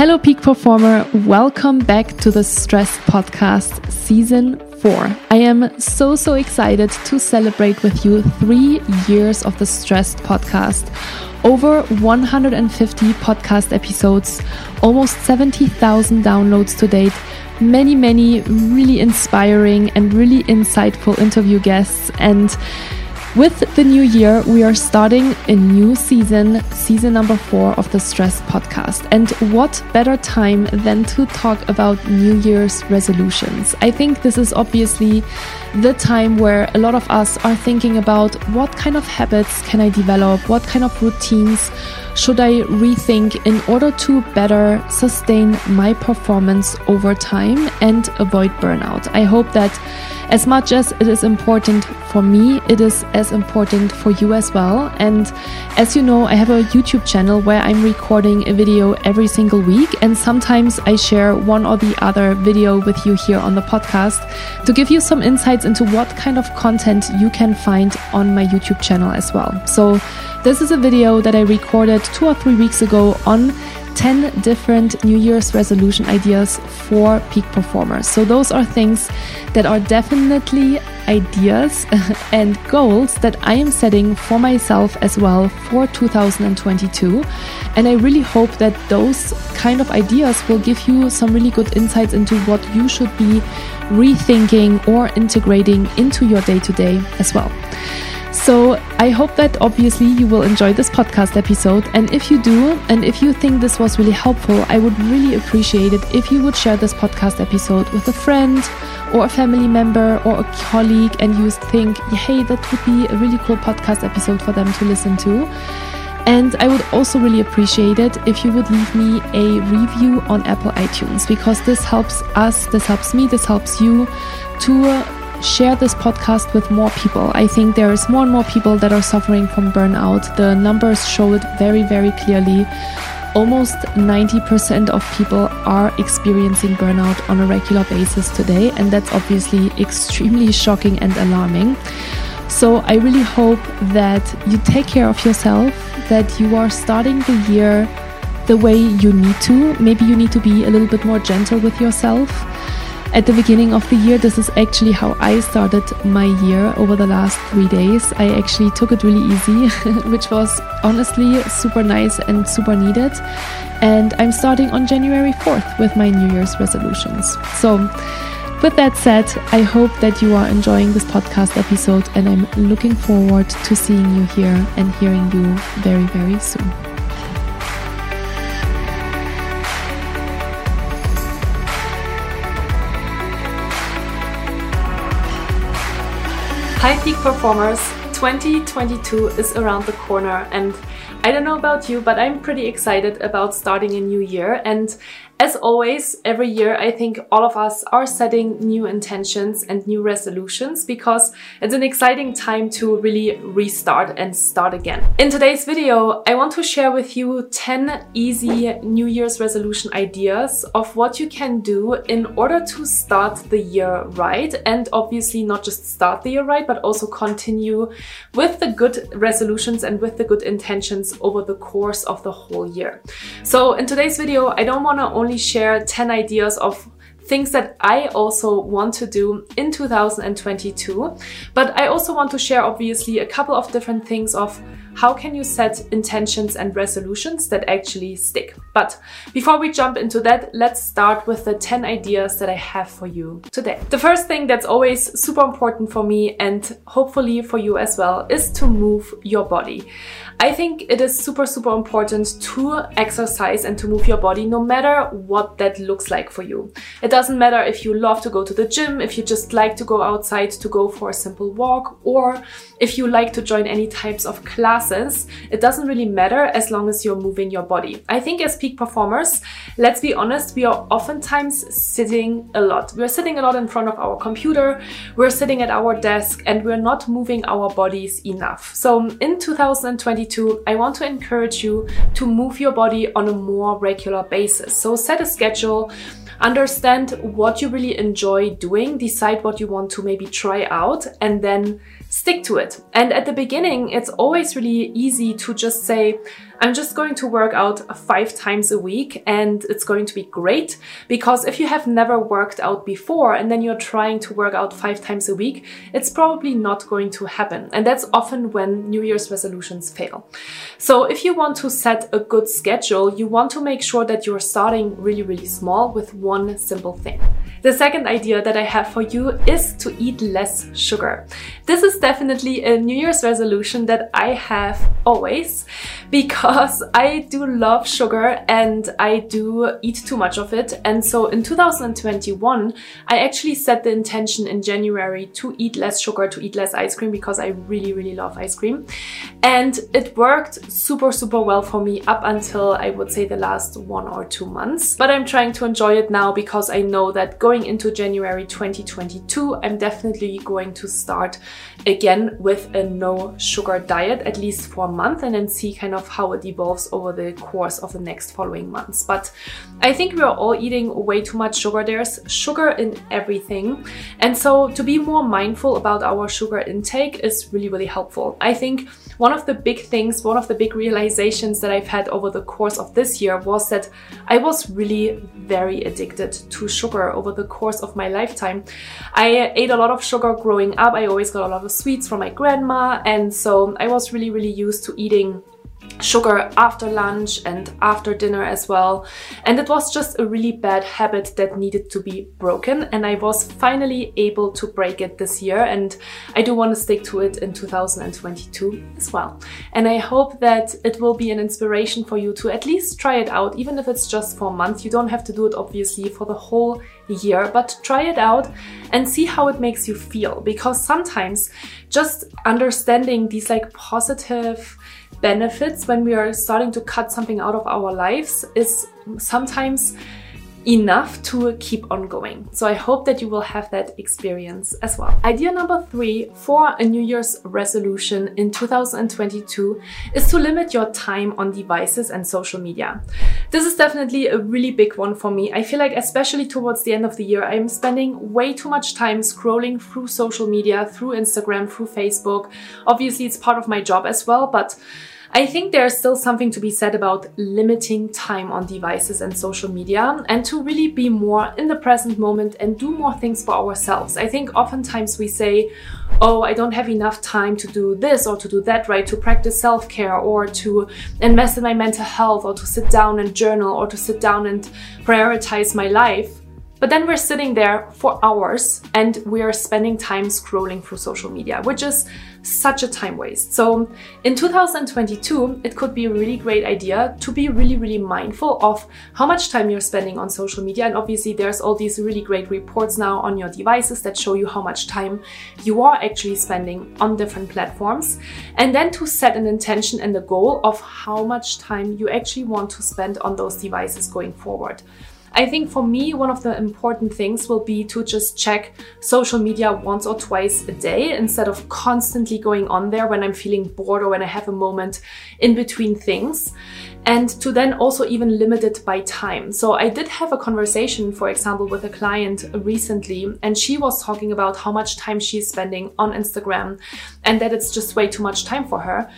Hello Peak Performer, welcome back to the Stress Podcast Season 4. I am so excited to celebrate with you 3 years of the Stress Podcast. Over 150 podcast episodes, almost 70,000 downloads to date, many really inspiring and really insightful interview guests, and with the new year, we are starting a new season, season number 4 of the Stress Podcast. And what better time than to talk about New Year's resolutions? I think this is obviously the time where a lot of us are thinking about what kind of habits can I develop, what kind of routines should I rethink in order to better sustain my performance over time and avoid burnout. I hope that as much as it is important for me, it is as important for you as well. And as you know, I have a YouTube channel where I'm recording a video every single week, and sometimes I share one or the other video with you here on the podcast to give you some insights into what kind of content you can find on my YouTube channel as well. So this is a video that I recorded 2 or 3 weeks ago on 10 different New Year's resolution ideas for peak performers. So those are things that are definitely ideas and goals that I am setting for myself as well for 2022. And I really hope that those kind of ideas will give you some really good insights into what you should be rethinking or integrating into your day-to-day as well. So I hope that obviously you will enjoy this podcast episode, and if you do, and if you think this was really helpful, I would really appreciate it if you would share this podcast episode with a friend or a family member or a colleague, and you think, hey, that would be a really cool podcast episode for them to listen to. And I would also really appreciate it if you would leave me a review on Apple iTunes, because this helps us, this helps me, this helps you to share this podcast with more people. I think there is more and more people that are suffering from burnout. The numbers show it very clearly. Almost 90% of people are experiencing burnout on a regular basis today, and that's obviously extremely shocking and alarming. So I really hope that you take care of yourself, that you are starting the year the way you need to. Maybe you need to be a little bit more gentle with yourself. At the beginning of the year, this is actually how I started my year over the last 3 days. I actually took it really easy, which was honestly super nice and super needed. And I'm starting on January 4th with my New Year's resolutions. So with that said, I hope that you are enjoying this podcast episode, and I'm looking forward to seeing you here and hearing you very soon. Hi Peak Performers, 2022 is around the corner, and I don't know about you, but I'm pretty excited about starting a new year. And as always, every year I think all of us are setting new intentions and new resolutions, because it's an exciting time to really restart and start again. In today's video, I want to share with you 10 easy New Year's resolution ideas of what you can do in order to start the year right, and obviously not just start the year right, but also continue with the good resolutions and with the good intentions over the course of the whole year. So in today's video, I don't want to only share 10 ideas of things that I also want to do in 2022, but I also want to share obviously a couple of different things of how can you set intentions and resolutions that actually stick. But before we jump into that, let's start with the 10 ideas that I have for you today. The first thing that's always super important for me, and hopefully for you as well, is to move your body. I think it is super important to exercise and to move your body, no matter what that looks like for you. It doesn't matter if you love to go to the gym, if you just like to go outside to go for a simple walk, or if you like to join any types of classes. It doesn't really matter as long as you're moving your body. I think as peak performers, let's be honest, we are oftentimes sitting a lot. We're sitting a lot in front of our computer, we're sitting at our desk, and we're not moving our bodies enough. So in 2022, I want to encourage you to move your body on a more regular basis. So set a schedule, understand what you really enjoy doing, decide what you want to maybe try out, and then stick to it. And at the beginning, it's always really easy to just say, I'm just going to work out 5 times a week, and it's going to be great, because if you have never worked out before and then you're trying to work out 5 times a week, it's probably not going to happen. And that's often when New Year's resolutions fail. So if you want to set a good schedule, you want to make sure that you're starting really, really small with one simple thing. The second idea that I have for you is to eat less sugar. This is definitely a New Year's resolution that I have always, because I do love sugar and I do eat too much of it. And so in 2021, I actually set the intention in January to eat less sugar, to eat less ice cream, because I really, really love ice cream. And it worked super, super well for me up until, I would say, the last 1 or 2 months. But I'm trying to enjoy it now, because I know that going into January 2022, I'm definitely going to start again with a no sugar diet, at least for a month, and then see kind of how it evolves over the course of the next following months. But I think we're all eating way too much sugar. There's sugar in everything. And so to be more mindful about our sugar intake is really, really helpful. I think one of the big things, one of the big realizations that I've had over the course of this year was that I was really very addicted to sugar over the course of my lifetime. I ate a lot of sugar growing up. I always got a lot of sweets from my grandma. And so I was really, really used to eating sugar after lunch and after dinner as well. And it was just a really bad habit that needed to be broken. And I was finally able to break it this year. And I do want to stick to it in 2022 as well. And I hope that it will be an inspiration for you to at least try it out, even if it's just for a month. You don't have to do it, obviously, for the whole year, but try it out and see how it makes you feel. Because sometimes just understanding these like positive benefits when we are starting to cut something out of our lives is sometimes enough to keep on going. So I hope that you will have that experience as well. Idea number 3 for a New Year's resolution in 2022 is to limit your time on devices and social media. This is definitely a really big one for me. I feel like especially towards the end of the year, I'm spending way too much time scrolling through social media, through Instagram, through Facebook. Obviously, it's part of my job as well, but I think there's still something to be said about limiting time on devices and social media, and to really be more in the present moment and do more things for ourselves. I think oftentimes we say, oh, I don't have enough time to do this or to do that, right? To practice self-care or to invest in my mental health or to sit down and journal or to sit down and prioritize my life. But then we're sitting there for hours and we're spending time scrolling through social media, which is such a time waste. So in 2022, it could be a really great idea to be really, really mindful of how much time you're spending on social media. And obviously there's all these really great reports now on your devices that show you how much time you are actually spending on different platforms. And then to set an intention and a goal of how much time you actually want to spend on those devices going forward. I think for me, one of the important things will be to just check social media once or twice a day instead of constantly going on there when I'm feeling bored or when I have a moment in between things. And to then also even limit it by time. So I did have a conversation, for example, with a client recently, and she was talking about how much time she's spending on Instagram and that it's just way too much time for her,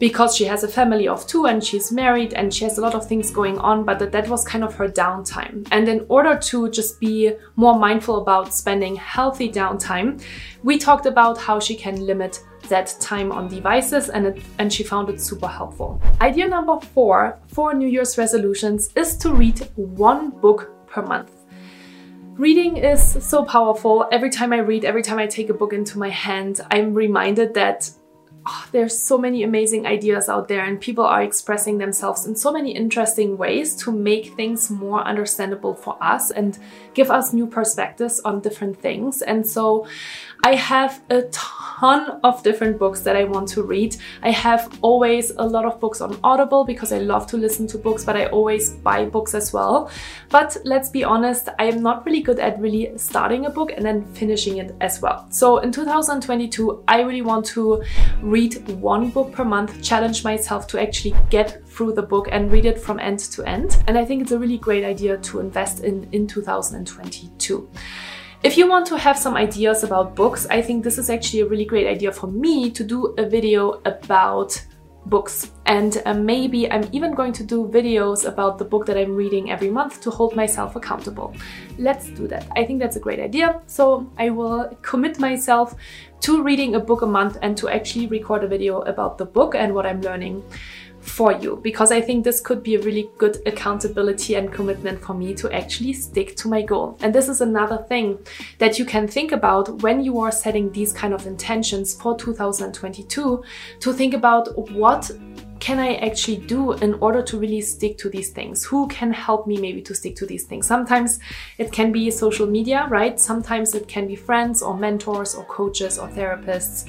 because she has a family of 2 and she's married and she has a lot of things going on, but that was kind of her downtime. And in order to just be more mindful about spending healthy downtime, we talked about how she can limit that time on devices, and she found it super helpful. Idea number 4 for New Year's resolutions is to read 1 book per month. Reading is so powerful. Every time I read, every time I take a book into my hand, I'm reminded that there's so many amazing ideas out there and people are expressing themselves in so many interesting ways to make things more understandable for us and give us new perspectives on different things. And so I have a ton of different books that I want to read. I have always a lot of books on Audible because I love to listen to books, but I always buy books as well. But let's be honest, I am not really good at really starting a book and then finishing it as well. So in 2022, I really want to read 1 book per month, challenge myself to actually get through the book and read it from end to end. And I think it's a really great idea to invest in 2022. If you want to have some ideas about books, I think this is actually a really great idea for me to do a video about books, and maybe I'm even going to do videos about the book that I'm reading every month to hold myself accountable. Let's do that. I think that's a great idea. So I will commit myself to reading a book a month and to actually record a video about the book and what I'm learning for you, because I think this could be a really good accountability and commitment for me to actually stick to my goal. And this is another thing that you can think about when you are setting these kind of intentions for 2022, to think about what can I actually do in order to really stick to these things? Who can help me maybe to stick to these things? Sometimes it can be social media, right? Sometimes it can be friends or mentors or coaches or therapists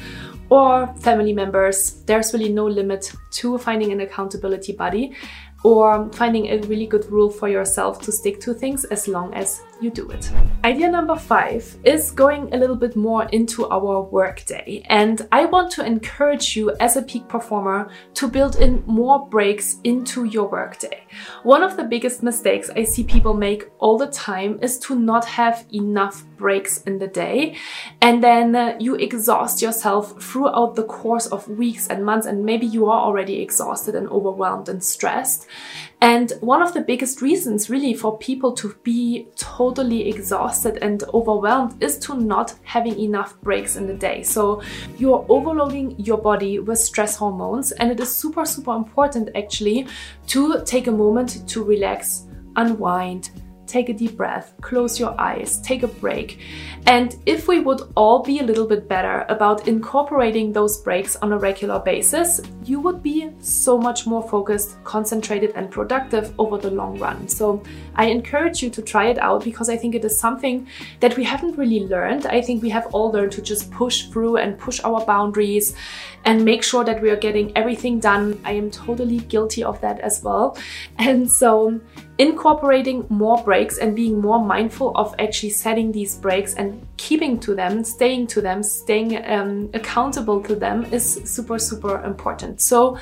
or family members. There's really no limit to finding an accountability buddy or finding a really good rule for yourself to stick to things as long as you do it. Idea number 5 is going a little bit more into our work day. And I want to encourage you as a peak performer to build in more breaks into your work day. One of the biggest mistakes I see people make all the time is to not have enough breaks in the day. And then you exhaust yourself throughout the course of weeks and months, and maybe you are already exhausted and overwhelmed and stressed. And one of the biggest reasons really for people to be totally exhausted and overwhelmed is to not having enough breaks in the day. So you're overloading your body with stress hormones, and it is super, super important actually to take a moment to relax, unwind, take a deep breath, close your eyes, take a break. And if we would all be a little bit better about incorporating those breaks on a regular basis, you would be so much more focused, concentrated, and productive over the long run. So I encourage you to try it out, because I think it is something that we haven't really learned. I think we have all learned to just push through and push our boundaries and make sure that we are getting everything done. I am totally guilty of that as well. And so incorporating more breaks and being more mindful of actually setting these breaks and keeping to them, staying to them, staying accountable to them is super, super important. So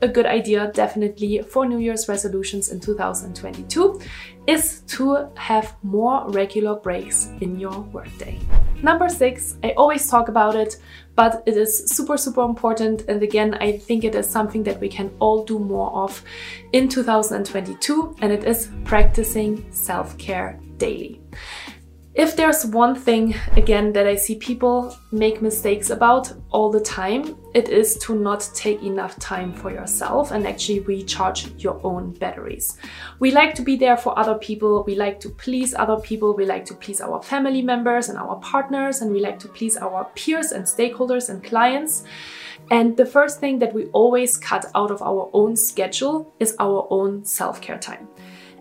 a good idea definitely for New Year's resolutions in 2022 is to have more regular breaks in your workday. Number 6, I always talk about it, but it is super, super important. And again, I think it is something that we can all do more of in 2022, and it is practicing self-care daily. If there's one thing, again, that I see people make mistakes about all the time, it is to not take enough time for yourself and actually recharge your own batteries. We like to be there for other people. We like to please other people. We like to please our family members and our partners, and we like to please our peers and stakeholders and clients. And the first thing that we always cut out of our own schedule is our own self-care time.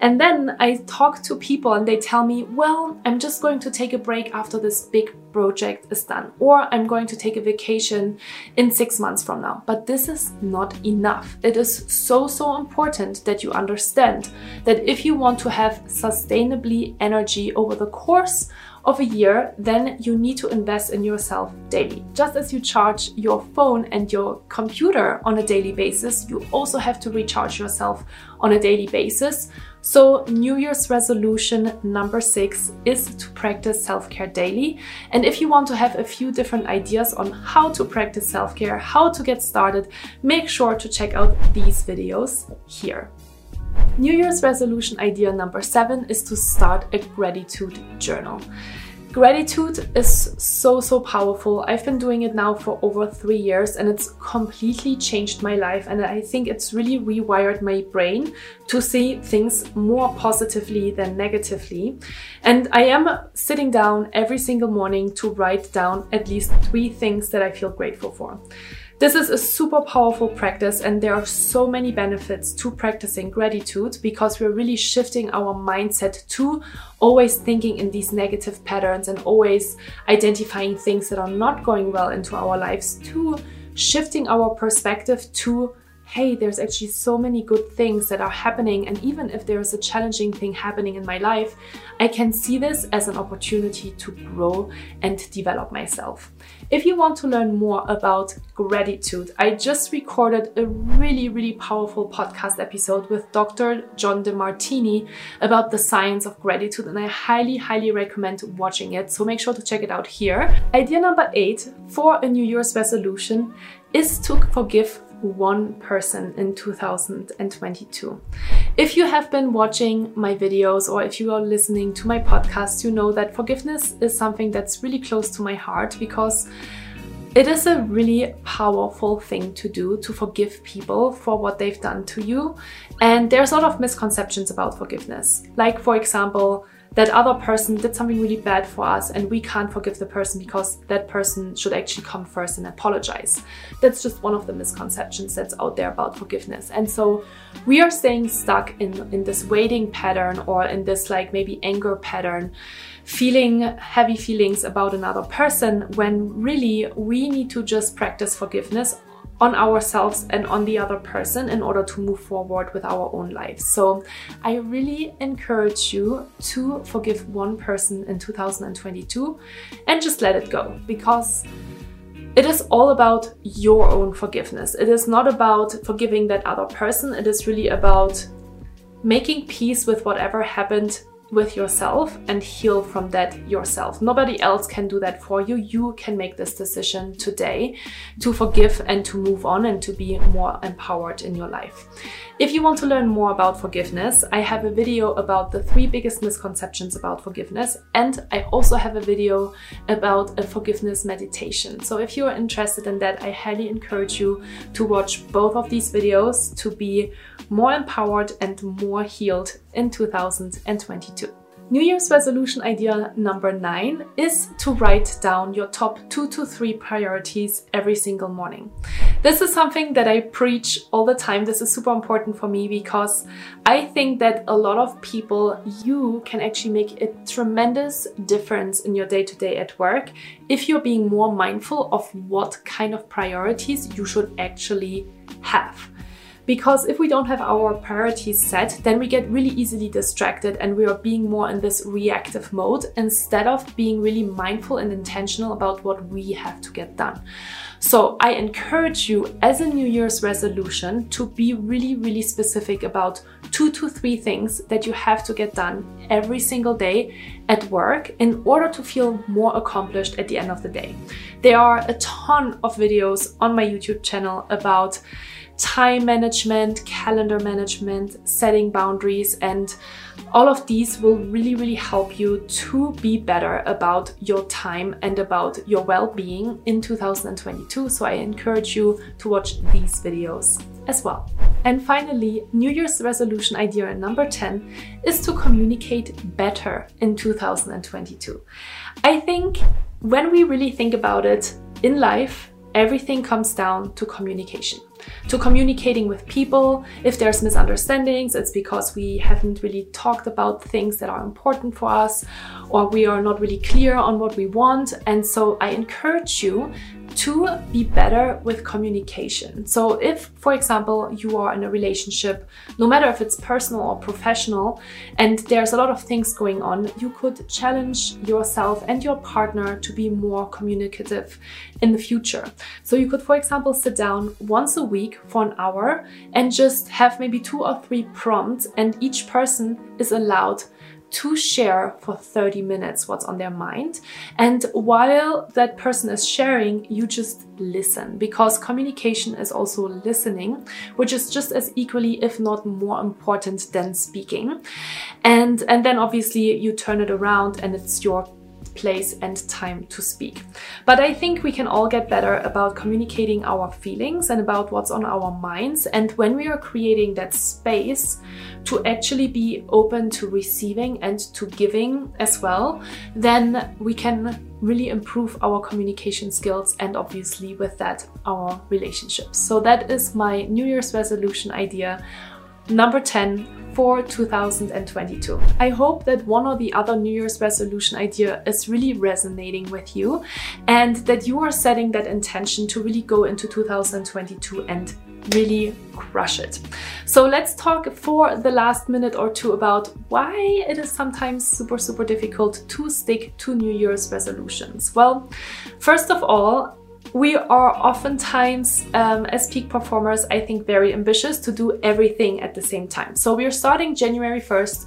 And then I talk to people and they tell me, well, I'm just going to take a break after this big project is done, or I'm going to take a vacation in 6 months from now. But this is not enough. It is so, so important that you understand that if you want to have sustainably energy over the course of a year, then you need to invest in yourself daily. Just as you charge your phone and your computer on a daily basis, you also have to recharge yourself on a daily basis. So New Year's resolution number 6 is to practice self-care daily. And if you want to have a few different ideas on how to practice self-care, how to get started, make sure to check out these videos here. New Year's resolution idea number 7 is to start a gratitude journal. Gratitude is so, so powerful. I've been doing it now for over 3 years, and it's completely changed my life. And I think it's really rewired my brain to see things more positively than negatively. And I am sitting down every single morning to write down at least 3 things that I feel grateful for. This is a super powerful practice, and there are so many benefits to practicing gratitude, because we're really shifting our mindset to always thinking in these negative patterns and always identifying things that are not going well into our lives, to shifting our perspective to, hey, there's actually so many good things that are happening. And even if there is a challenging thing happening in my life, I can see this as an opportunity to grow and develop myself. If you want to learn more about gratitude, I just recorded a really, really powerful podcast episode with Dr. John DeMartini about the science of gratitude, and I highly, highly recommend watching it. So make sure to check it out here. Idea number 8 for a New Year's resolution is to forgive one person in 2022. If you have been watching my videos or if you are listening to my podcast, you know that forgiveness is something that's really close to my heart, because it is a really powerful thing to do, to forgive people for what they've done to you. And there's a lot of misconceptions about forgiveness. Like, for example, that other person did something really bad for us and we can't forgive the person because that person should actually come first and apologize. That's just one of the misconceptions that's out there about forgiveness. And so we are staying stuck in this waiting pattern, or in this like maybe anger pattern, feeling heavy feelings about another person, when really we need to just practice forgiveness on ourselves and on the other person in order to move forward with our own lives. So I really encourage you to forgive one person in 2022 and just let it go, because it is all about your own forgiveness. It is not about forgiving that other person. It is really about making peace with whatever happened with yourself and heal from that yourself. Nobody else can do that for you. You can make this decision today to forgive and to move on and to be more empowered in your life. If you want to learn more about forgiveness, I have a video about the 3 biggest misconceptions about forgiveness, and I also have a video about a forgiveness meditation. So if you are interested in that, I highly encourage you to watch both of these videos to be more empowered and more healed in 2022. New Year's resolution idea number 9 is to write down your top 2 to 3 priorities every single morning. This is something that I preach all the time. This is super important for me because I think that a lot of people, you can actually make a tremendous difference in your day-to-day at work if you're being more mindful of what kind of priorities you should actually have. Because if we don't have our priorities set, then we get really easily distracted and we are being more in this reactive mode instead of being really mindful and intentional about what we have to get done. So I encourage you as a New Year's resolution to be really, really specific about 2 to 3 things that you have to get done every single day at work in order to feel more accomplished at the end of the day. There are a ton of videos on my YouTube channel about time management, calendar management, setting boundaries, and all of these will really, really help you to be better about your time and about your well-being in 2022. So I encourage you to watch these videos as well. And finally, New Year's resolution idea number 10 is to communicate better in 2022. I think when we really think about it in life, everything comes down to communication, to communicating with people. If there's misunderstandings, it's because we haven't really talked about things that are important for us, or we are not really clear on what we want. And so I encourage you to be better with communication. So if, for example, you are in a relationship, no matter if it's personal or professional, and there's a lot of things going on, you could challenge yourself and your partner to be more communicative in the future. So you could, for example, sit down once a week for an hour and just have maybe 2 or 3 prompts, and each person is allowed to share for 30 minutes what's on their mind. And while that person is sharing, you just listen, because communication is also listening, which is just as equally, if not more important than speaking. And then obviously you turn it around and it's your place and time to speak. But I think we can all get better about communicating our feelings and about what's on our minds. And when we are creating that space to actually be open to receiving and to giving as well, then we can really improve our communication skills and obviously with that, our relationships. So that is my New Year's resolution idea number 10 for 2022. I hope that one or the other New Year's resolution idea is really resonating with you and that you are setting that intention to really go into 2022 and really crush it. So let's talk for the last minute or two about why it is sometimes super, super difficult to stick to New Year's resolutions. Well, first of all, We are oftentimes, as peak performers, I think very ambitious to do everything at the same time. So we are starting January 1st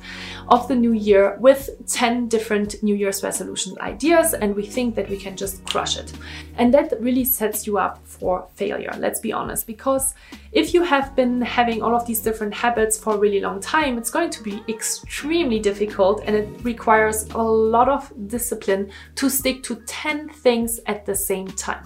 of the new year with 10 different New Year's resolution ideas, and we think that we can just crush it. And that really sets you up for failure, let's be honest, because if you have been having all of these different habits for a really long time, it's going to be extremely difficult, and it requires a lot of discipline to stick to 10 things at the same time.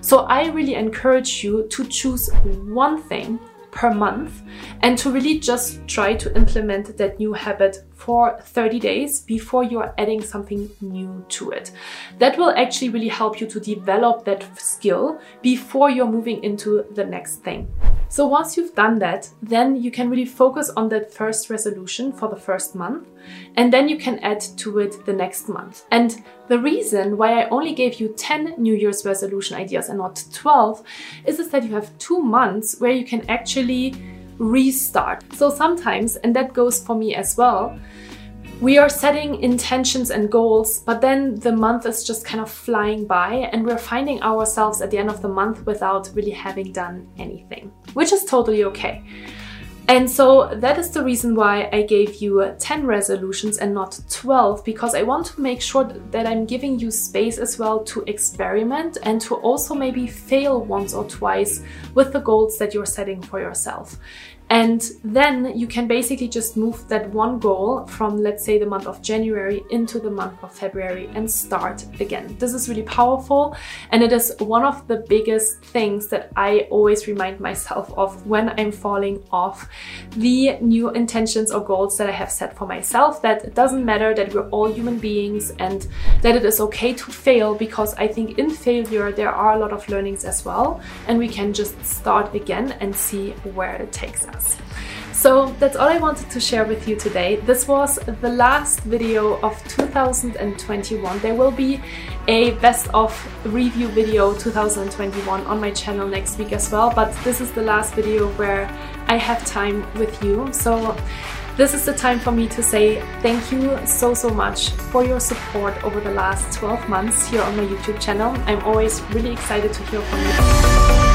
So I really encourage you to choose one thing per month and to really just try to implement that new habit for 30 days before you are adding something new to it. That will actually really help you to develop that skill before you're moving into the next thing. So once you've done that, then you can really focus on that first resolution for the first month, and then you can add to it the next month. And the reason why I only gave you 10 New Year's resolution ideas and not 12 is that you have 2 months where you can actually restart. So sometimes, and that goes for me as well, we are setting intentions and goals, but then the month is just kind of flying by and we're finding ourselves at the end of the month without really having done anything, which is totally okay. And so that is the reason why I gave you 10 resolutions and not 12, because I want to make sure that I'm giving you space as well to experiment and to also maybe fail once or twice with the goals that you're setting for yourself. And then you can basically just move that one goal from, let's say, the month of January into the month of February and start again. This is really powerful, and it is one of the biggest things that I always remind myself of when I'm falling off the new intentions or goals that I have set for myself, that it doesn't matter, that we're all human beings and that it is okay to fail, because I think in failure there are a lot of learnings as well, and we can just start again and see where it takes us. So that's all I wanted to share with you today. This was the last video of 2021. There will be a best of review video 2021 on my channel next week as well, but this is the last video where I have time with you. So this is the time for me to say thank you so much for your support over the last 12 months here on my YouTube channel. I'm always really excited to hear from you.